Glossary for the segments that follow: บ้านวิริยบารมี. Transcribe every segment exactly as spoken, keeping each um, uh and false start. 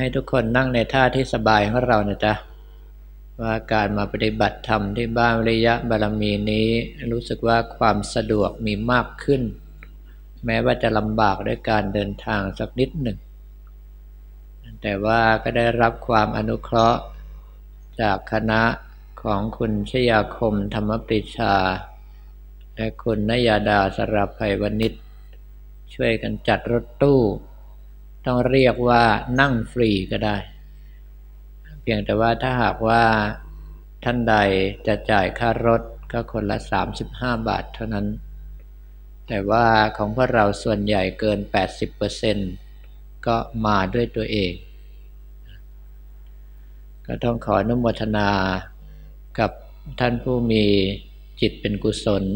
ให้ทุกคนนั่งในท่าที่สบายของเรานะจ๊ะว่าการมาปฏิบัติธรรมที่บ้านวิริยะบารมีนี้รู้สึกว่าความสะดวกมีมากขึ้นแม้ว่าจะลำบากด้วยการเดินทางสักนิดหนึ่งแต่ว่าก็ได้รับความอนุเคราะห์จากคณะของคุณชยาคมธรรมปรีชาและคุณนยาดาสราภัยวณิชช่วยกันจัดรถตู้ต้องเรียกว่านั่งฟรีก็ได้เพียงแต่ว่าถ้าหากว่าท่านใดจะจ่ายค่ารถก็คนละสามสิบห้าบาทเท่านั้นแต่ว่าของพวกเราส่วนใหญ่เกิน แปดสิบเปอร์เซ็นต์ ก็มาด้วยตัวเองก็ต้องขออนุโมทนากับท่านผู้มีจิตเป็นกุศล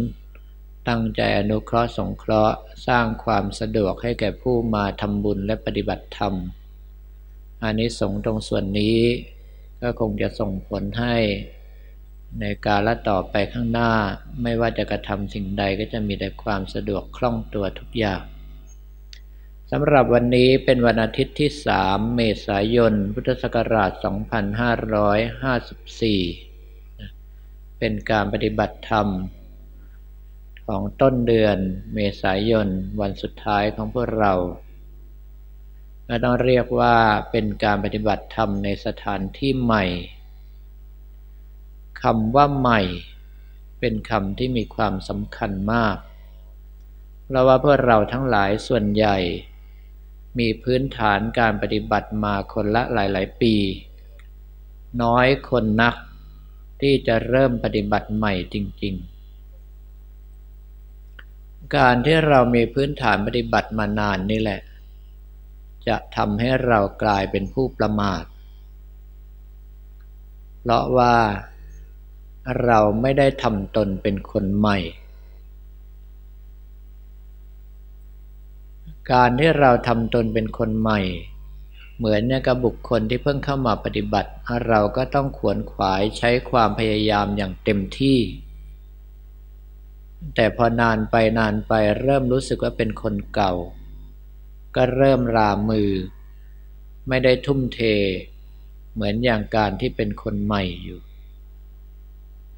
ตั้งใจอนุเคราะห์สงเคราะห์สร้างความสะดวกให้แก่ผู้มาทำบุญและปฏิบัติธรรมอานิสงส์ตรงส่วนนี้ก็คงจะส่งผลให้ในกาลต่อไปข้างหน้าไม่ว่าจะกระทำสิ่งใดก็จะมีแต่ความสะดวกคล่องตัวทุกอย่างสำหรับวันนี้เป็นวันอาทิตย์ที่สามเมษายนพุทธศักราชสองพันห้าร้อยห้าสิบสี่เป็นการปฏิบัติธรรมของต้นเดือนเมษายนวันสุดท้ายของพวกเราก็ต้องเรียกว่าเป็นการปฏิบัติธรรมในสถานที่ใหม่คำว่าใหม่เป็นคำที่มีความสำคัญมากเพราะว่าพวกเราทั้งหลายส่วนใหญ่มีพื้นฐานการปฏิบัติมาคนละหลายๆปีน้อยคนนักที่จะเริ่มปฏิบัติใหม่จริงๆการที่เรามีพื้นฐานปฏิบัติมานานนี่แหละจะทำให้เรากลายเป็นผู้ประมาทเพราะว่าเราไม่ได้ทำตนเป็นคนใหม่การที่เราทำตนเป็นคนใหม่เหมือนกับบุคคลที่เพิ่งเข้ามาปฏิบัติเราก็ต้องขวนขวายใช้ความพยายามอย่างเต็มที่แต่พอนานไปนานไปเริ่มรู้สึกว่าเป็นคนเก่าก็เริ่มรามือไม่ได้ทุ่มเทเหมือนอย่างการที่เป็นคนใหม่อยู่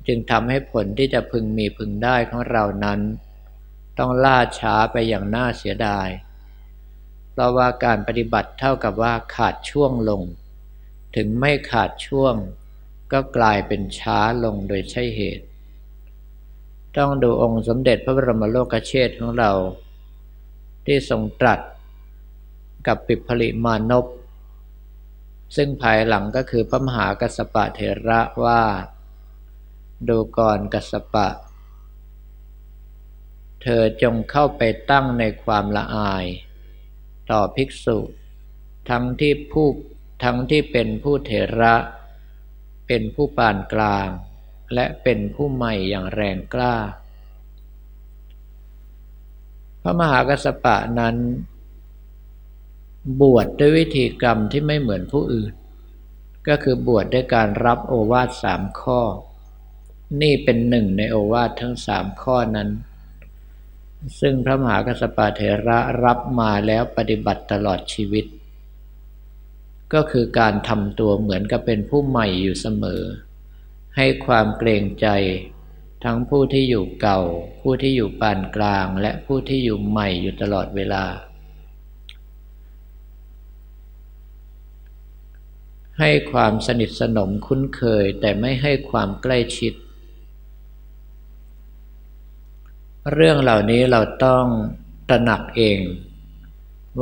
จึงทำให้ผลที่จะพึงมีพึงได้ของเรานั้นต้องล่าช้าไปอย่างน่าเสียดายเพราะว่าการปฏิบัติเท่ากับว่าขาดช่วงลงถึงไม่ขาดช่วงก็กลายเป็นช้าลงโดยใช่เหตุต้องดูองค์สมเด็จพระบรมโลกเชษฐ์ของเราที่ทรงตรัสกับปิปผลิมานพซึ่งภายหลังก็คือพระมหากัสสปะเถระว่าดูก่อนกัสสปะเธอจงเข้าไปตั้งในความละอายต่อภิกษุทั้งที่ผู้ทั้งที่เป็นผู้เถระเป็นผู้ปานกลางและเป็นผู้ใหม่อย่างแรงกล้าพระมหากัสสปะนั้นบวชด้วยวิธีกรรมที่ไม่เหมือนผู้อื่นก็คือบวชด้วยการรับโอวาทสามข้อนี่เป็นหนึ่งในโอวาททั้งสามข้อนั้นซึ่งพระมหากัสสปะเถระรับมาแล้วปฏิบัติตลอดชีวิตก็คือการทำตัวเหมือนกับเป็นผู้ใหม่อยู่เสมอให้ความเกรงใจทั้งผู้ที่อยู่เก่าผู้ที่อยู่ปานกลางและผู้ที่อยู่ใหม่อยู่ตลอดเวลาให้ความสนิทสนมคุ้นเคยแต่ไม่ให้ความใกล้ชิดเรื่องเหล่านี้เราต้องตระหนักเอง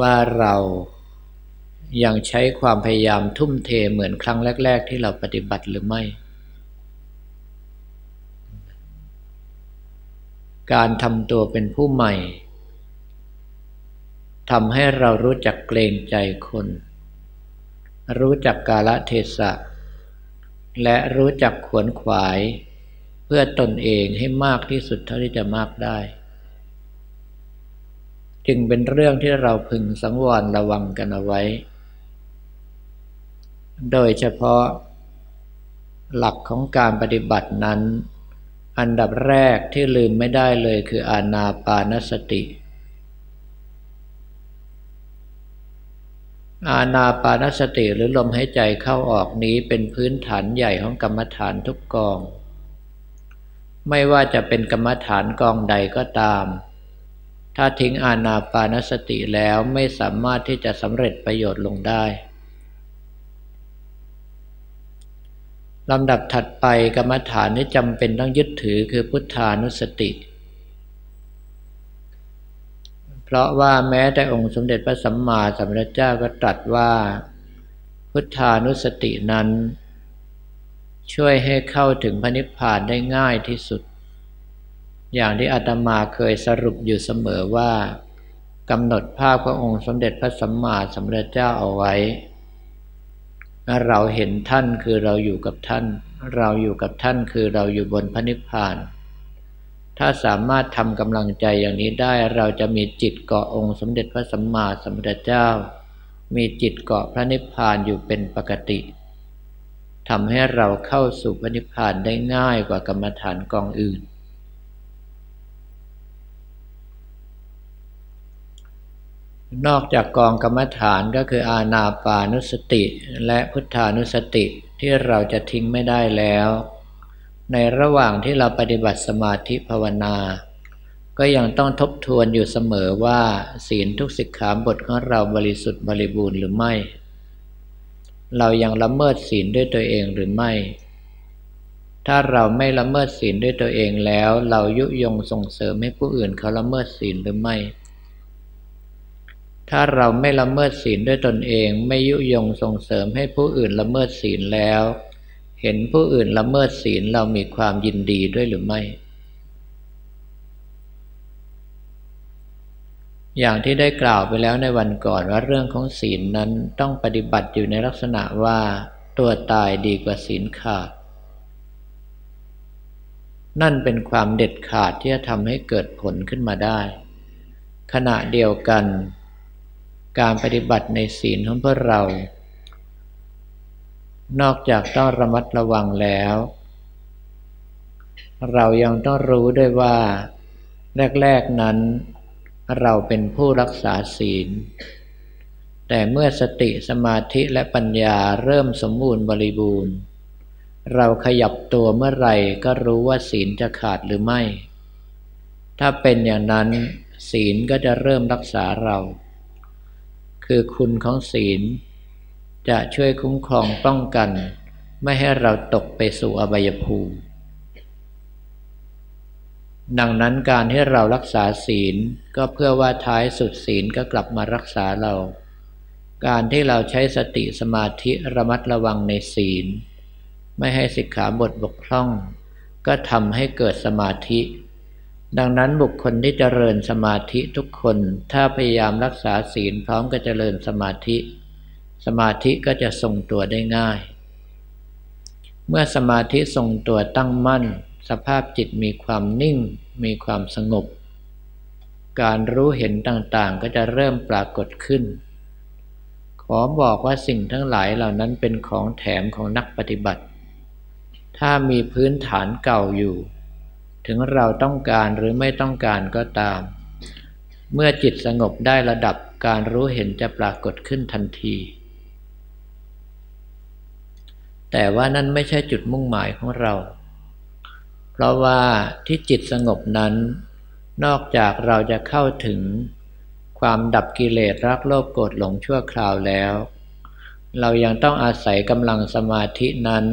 ว่าเรายังใช้ความพยายามทุ่มเทเหมือนครั้งแรกๆที่เราปฏิบัติหรือไม่การทำตัวเป็นผู้ใหม่ทำให้เรารู้จักเกรงใจคนรู้จักกาลเทศะและรู้จักขวนขวายเพื่อตนเองให้มากที่สุดเท่าที่จะมากได้จึงเป็นเรื่องที่เราพึงสังวรระวังกันเอาไว้โดยเฉพาะหลักของการปฏิบัตินั้นอันดับแรกที่ลืมไม่ได้เลยคืออานาปานสติ อานาปานสติหรือลมหายใจเข้าออกนี้เป็นพื้นฐานใหญ่ของกรรมฐานทุกกองไม่ว่าจะเป็นกรรมฐานกองใดก็ตามถ้าทิ้งอานาปานสติแล้วไม่สามารถที่จะสำเร็จประโยชน์ลงได้ลำดับถัดไปกรรมฐานที่จำเป็นต้องยึดถือคือพุทธานุสติเพราะว่าแม้แต่องค์สมเด็จพระสัมมาสัมพุทธเจ้าก็ตรัสว่าพุทธานุสตินั้นช่วยให้เข้าถึงพระนิพพานได้ง่ายที่สุดอย่างที่อาตมาเคยสรุปอยู่เสมอว่ากำหนดภาพขององค์สมเด็จพระสัมมาสัมพุทธเจ้าเอาไว้เราเห็นท่านคือเราอยู่กับท่านเราอยู่กับท่านคือเราอยู่บนพระนิพพานถ้าสามารถทำกำลังใจอย่างนี้ได้เราจะมีจิตเกาะองค์สมเด็จพระสัมมาสัมพุทธเจ้ามีจิตเกาะพระนิพพานอยู่เป็นปกติทำให้เราเข้าสู่พระนิพพานได้ง่ายกว่ากรรมฐานกองอื่นนอกจากกองกรรมฐานก็คืออานาปานุสติและพุทธานุสติที่เราจะทิ้งไม่ได้แล้วในระหว่างที่เราปฏิบัติสมาธิภาวนาก็ยังต้องทบทวนอยู่เสมอว่าศีลทุกสิกขาบทของเราบริสุทธิ์บริบูรณ์หรือไม่เรายังละเมิดศีลด้วยตัวเองหรือไม่ถ้าเราไม่ละเมิดศีลด้วยตัวเองแล้วเรายุยงส่งเสริมให้ผู้อื่นเขาละเมิดศีลหรือไม่ถ้าเราไม่ละเมิดศีลด้วยตนเองไม่ยุยงส่งเสริมให้ผู้อื่นละเมิดศีลแล้วเห็นผู้อื่นละเมิดศีลเรามีความยินดีด้วยหรือไม่อย่างที่ได้กล่าวไปแล้วในวันก่อนว่าเรื่องของศีลนั้นต้องปฏิบัติอยู่ในลักษณะว่าตัวตายดีกว่าศีลขาดนั่นเป็นความเด็ดขาดที่จะทำให้เกิดผลขึ้นมาได้ขณะเดียวกันการปฏิบัติในศีลของพวกเรานอกจากต้องระมัดระวังแล้วเรายังต้องรู้ด้วยว่าแรกๆนั้นเราเป็นผู้รักษาศีลแต่เมื่อสติสมาธิและปัญญาเริ่มสมบูรณ์บริบูรณ์เราขยับตัวเมื่อไหร่ก็รู้ว่าศีลจะขาดหรือไม่ถ้าเป็นอย่างนั้นศีลก็จะเริ่มรักษาเราคือคุณของศีลจะช่วยคุ้มครองป้องกันไม่ให้เราตกไปสู่อบายภูมิดังนั้นการที่เรารักษาศีลก็เพื่อว่าท้ายสุดศีลก็กลับมารักษาเราการที่เราใช้สติสมาธิระมัดระวังในศีลไม่ให้สิกขาบทบกพร่องก็ทำให้เกิดสมาธิดังนั้นบุคคลที่เจริญสมาธิทุกคนถ้าพยายามรักษาศีลพร้อมกับเจริญสมาธิสมาธิก็จะทรงตัวได้ง่ายเมื่อสมาธิทรงตัวตั้งมั่นสภาพจิตมีความนิ่งมีความสงบการรู้เห็นต่างๆก็จะเริ่มปรากฏขึ้นขอบอกว่าสิ่งทั้งหลายเหล่านั้นเป็นของแถมของนักปฏิบัติถ้ามีพื้นฐานเก่าอยู่ถึงเราต้องการหรือไม่ต้องการก็ตามเมื่อจิตสงบได้ระดับการรู้เห็นจะปรากฏขึ้นทันทีแต่ว่านั่นไม่ใช่จุดมุ่งหมายของเราเพราะว่าที่จิตสงบนั้นนอกจากเราจะเข้าถึงความดับกิเลสรักโลภโกรธหลงชั่วคราวแล้วเรายังต้องอาศัยกำลังสมาธินั้น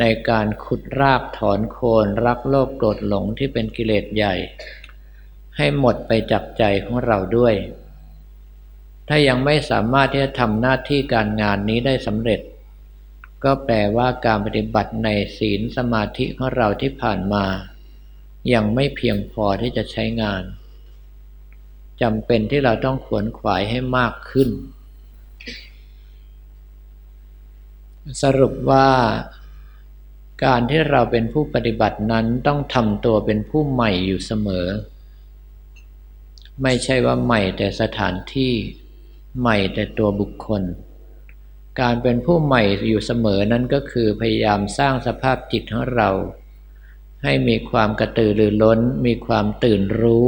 ในการขุดรากถอนโคนรักโลภโกรธหลงที่เป็นกิเลสใหญ่ให้หมดไปจากใจของเราด้วยถ้ายังไม่สามารถที่จะทำหน้าที่การงานนี้ได้สำเร็จก็แปลว่าการปฏิบัติในศีลสมาธิของเราที่ผ่านมายังไม่เพียงพอที่จะใช้งานจำเป็นที่เราต้องขวนขวายให้มากขึ้นสรุปว่าการที่เราเป็นผู้ปฏิบัตินั้นต้องทำตัวเป็นผู้ใหม่อยู่เสมอไม่ใช่ว่าใหม่แต่สถานที่ใหม่แต่ตัวบุคคลการเป็นผู้ใหม่อยู่เสมอนั้นก็คือพยายามสร้างสภาพจิตของเราให้มีความกระตือรือร้นมีความตื่นรู้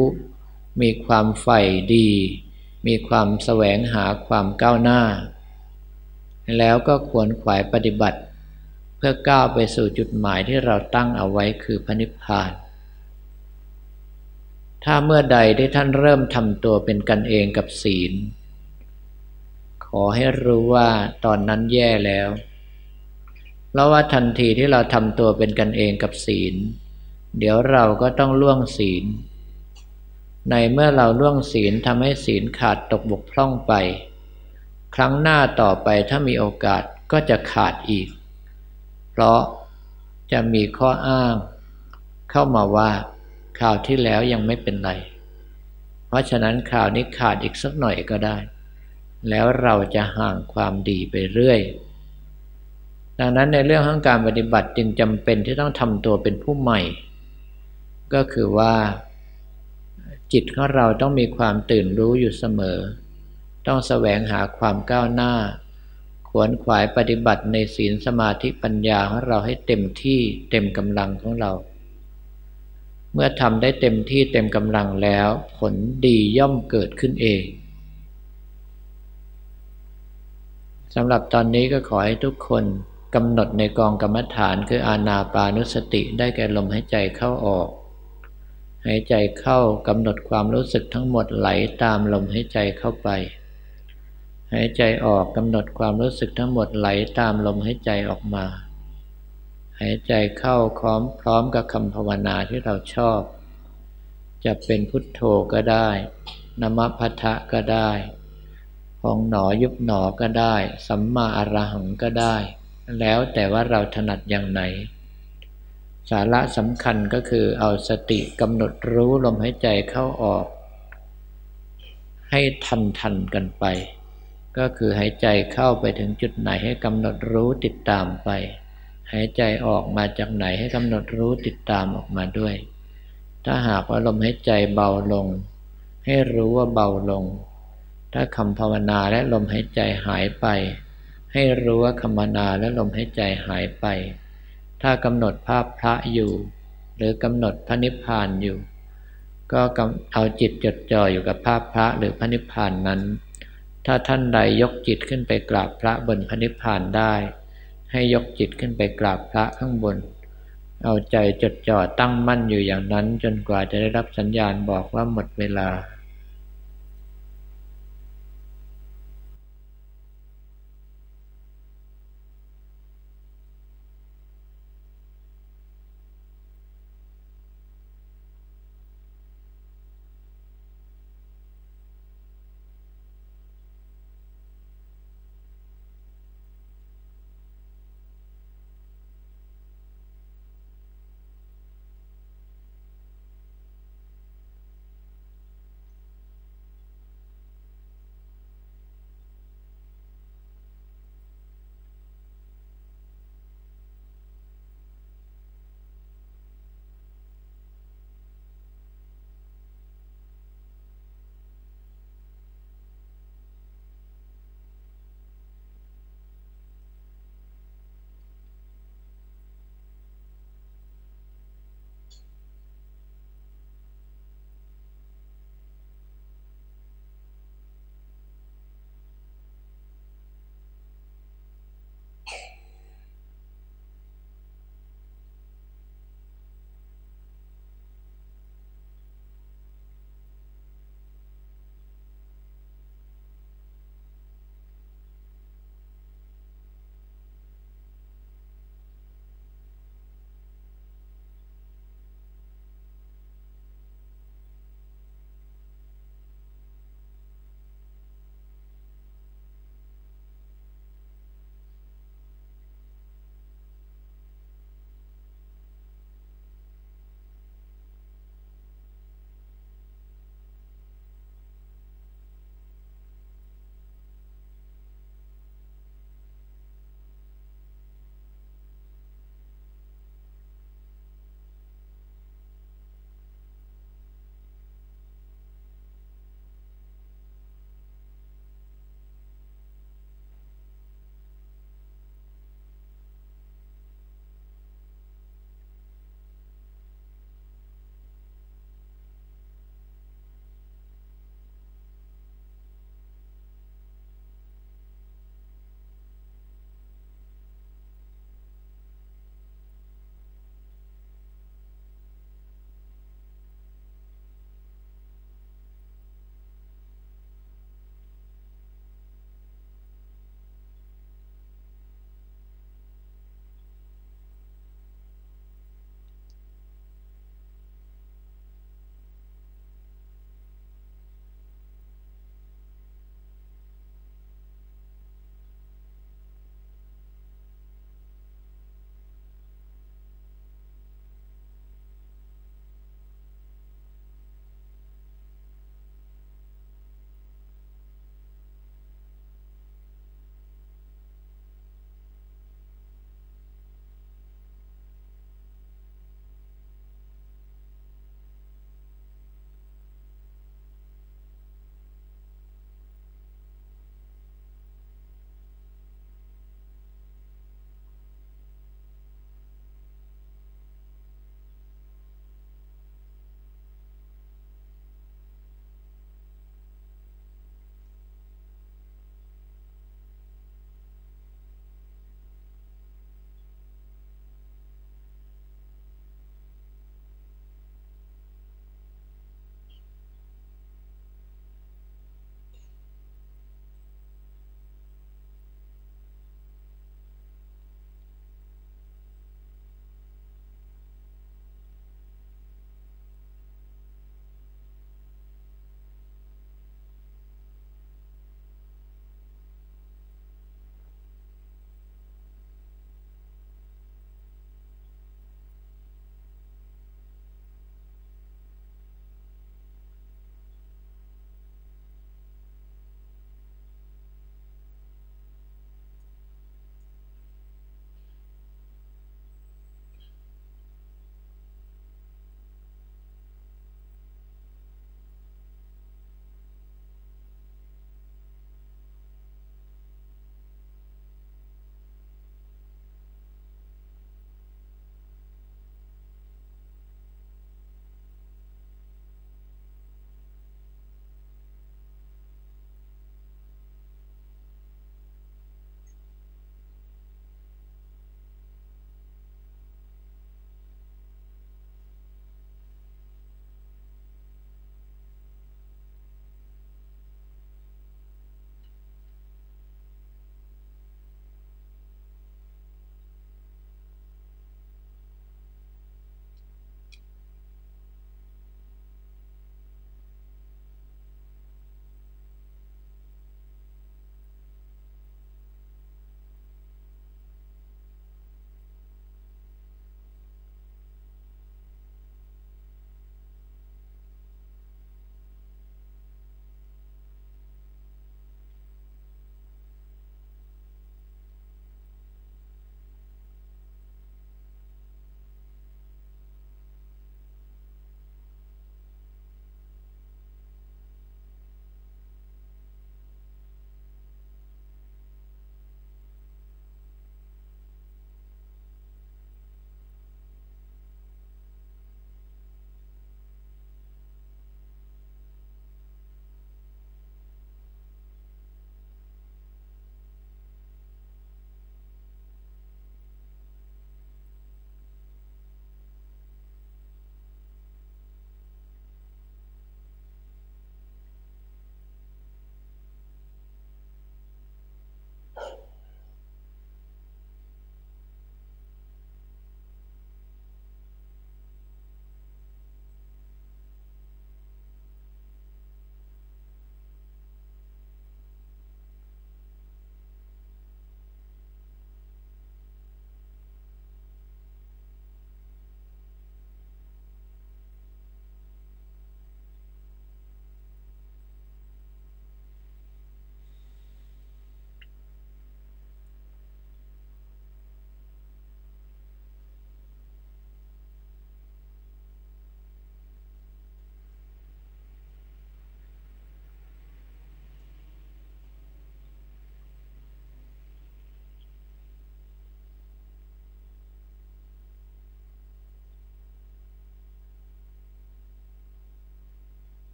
มีความใฝ่ดี มีความแสวงหาความก้าวหน้าแล้วก็ขวนขวายปฏิบัติเพื่อก้าวไปสู่จุดหมายที่เราตั้งเอาไว้คือพระนิพพานถ้าเมื่อใดที่ท่านเริ่มทำตัวเป็นกันเองกับศีลขอให้รู้ว่าตอนนั้นแย่แล้วเพราะว่าทันทีที่เราทำตัวเป็นกันเองกับศีลเดี๋ยวเราก็ต้องล่วงศีลในเมื่อเราล่วงศีลทำให้ศีลขาดตกบกพร่องไปครั้งหน้าต่อไปถ้ามีโอกาสก็จะขาดอีกเพราะจะมีข้ออ้างเข้ามาว่าคราวที่แล้วยังไม่เป็นไรเพราะฉะนั้นคราวนี้ขาดอีกสักหน่อยก็ได้แล้วเราจะห่างความดีไปเรื่อยดังนั้นในเรื่องของการปฏิบัติจึงจำเป็นที่ต้องทำตัวเป็นผู้ใหม่ก็คือว่าจิตของเราต้องมีความตื่นรู้อยู่เสมอต้องแสวงหาความก้าวหน้าขวนขวายปฏิบัติในศีลสมาธิปัญญาของเราให้เต็มที่เต็มกำลังของเราเมื่อทำได้เต็มที่เต็มกำลังแล้วผลดีย่อมเกิดขึ้นเองสำหรับตอนนี้ก็ขอให้ทุกคนกำหนดในกองกรรมฐานคืออานาปานุสติได้แก่ลมหายใจเข้าออกหายใจเข้ากำหนดความรู้สึกทั้งหมดไหลตามลมหายใจเข้าไปหายใจออกกำหนดความรู้สึกทั้งหมดไหลตามลมหายใจออกมาหายใจเข้าพร้อมพร้อมกับคำภาวนาที่เราชอบจะเป็นพุทโธก็ได้นะมะพะทะก็ได้พองหนอยุบหนอก็ได้สัมมาอรหังก็ได้แล้วแต่ว่าเราถนัดอย่างไหนสาระสำคัญก็คือเอาสติกำหนดรู้ลมหายใจเข้าออกให้ทันทันกันไปก็คือหายใจเข้าไปถึงจุดไหนให้กำหนดรู้ติดตามไปหายใจออกมาจากไหนให้กำหนดรู้ติดตามออกมาด้วยถ้าหากว่าลมหายใจเบาลงให้รู้ว่าเบาลงถ้าคำภาวนาและลมหายใจหายไปให้รู้ว่าคำภาวนาและลมหายใจหายไปถ้ากำหนดภาพพระอยู่หรือกำหนดพระนิพพานอยู่ก็เอาจิตจดจ่ออยู่กับภาพพระหรือพระนิพพานนั้นถ้าท่านใดยกจิตขึ้นไปกราบพระบนพระนิพพานได้ให้ยกจิตขึ้นไปกราบพระข้างบนเอาใจจดจ่อตั้งมั่นอยู่อย่างนั้นจนกว่าจะได้รับสัญญาณบอกว่าหมดเวลา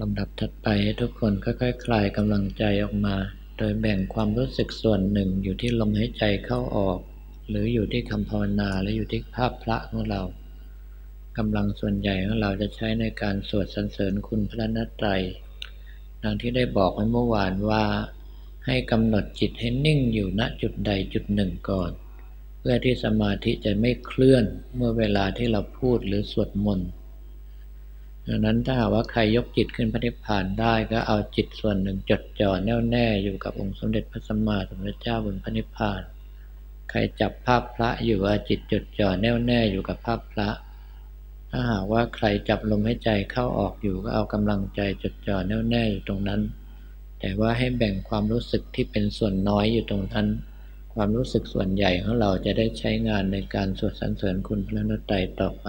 ลำดับถัดไปให้ทุกคนค่อยๆ ค, คลายกำลังใจออกมาโดยแบ่งความรู้สึกส่วนหนึ่งอยู่ที่ลมหายใจเข้าออกหรืออยู่ที่คำภาวนาและอยู่ที่ภาพพระของเรากำลังส่วนใหญ่ของเราจะใช้ในการสวดสรรเสริญคุณพระรัตนตรัยดังที่ได้บอกไว้เมื่อวานว่าให้กำหนดจิตให้นิ่งอยู่ณจุดใดจุดหนึ่งก่อนเพื่อที่สมาธิจะไม่เคลื่อนเมื่อเวลาที่เราพูดหรือสวดมนต์ดังนั้นถ้าหากว่าใครยกจิตขึ้นพระนิพพานได้ก็เอาจิตส่วนหนึ่งจดจ่อแน่วแน่อยู่กับองค์สมเด็จพระสัมมาสัมพุทธเจ้าบนพระนิพพานใครจับภาพพระอยู่เอาจิตจดจ่อแน่วแน่อยู่กับภาพพระถ้าหากว่าใครจับลมหายใจเข้าออกอยู่ก็เอากำลังใจจดจ่อแน่วแน่อยู่ตรงนั้นแต่ว่าให้แบ่งความรู้สึกที่เป็นส่วนน้อยอยู่ตรงนั้นความรู้สึกส่วนใหญ่ของเราจะได้ใช้งานในการสวดสรรเสริญคุณพระรัตนตรัยต่อไป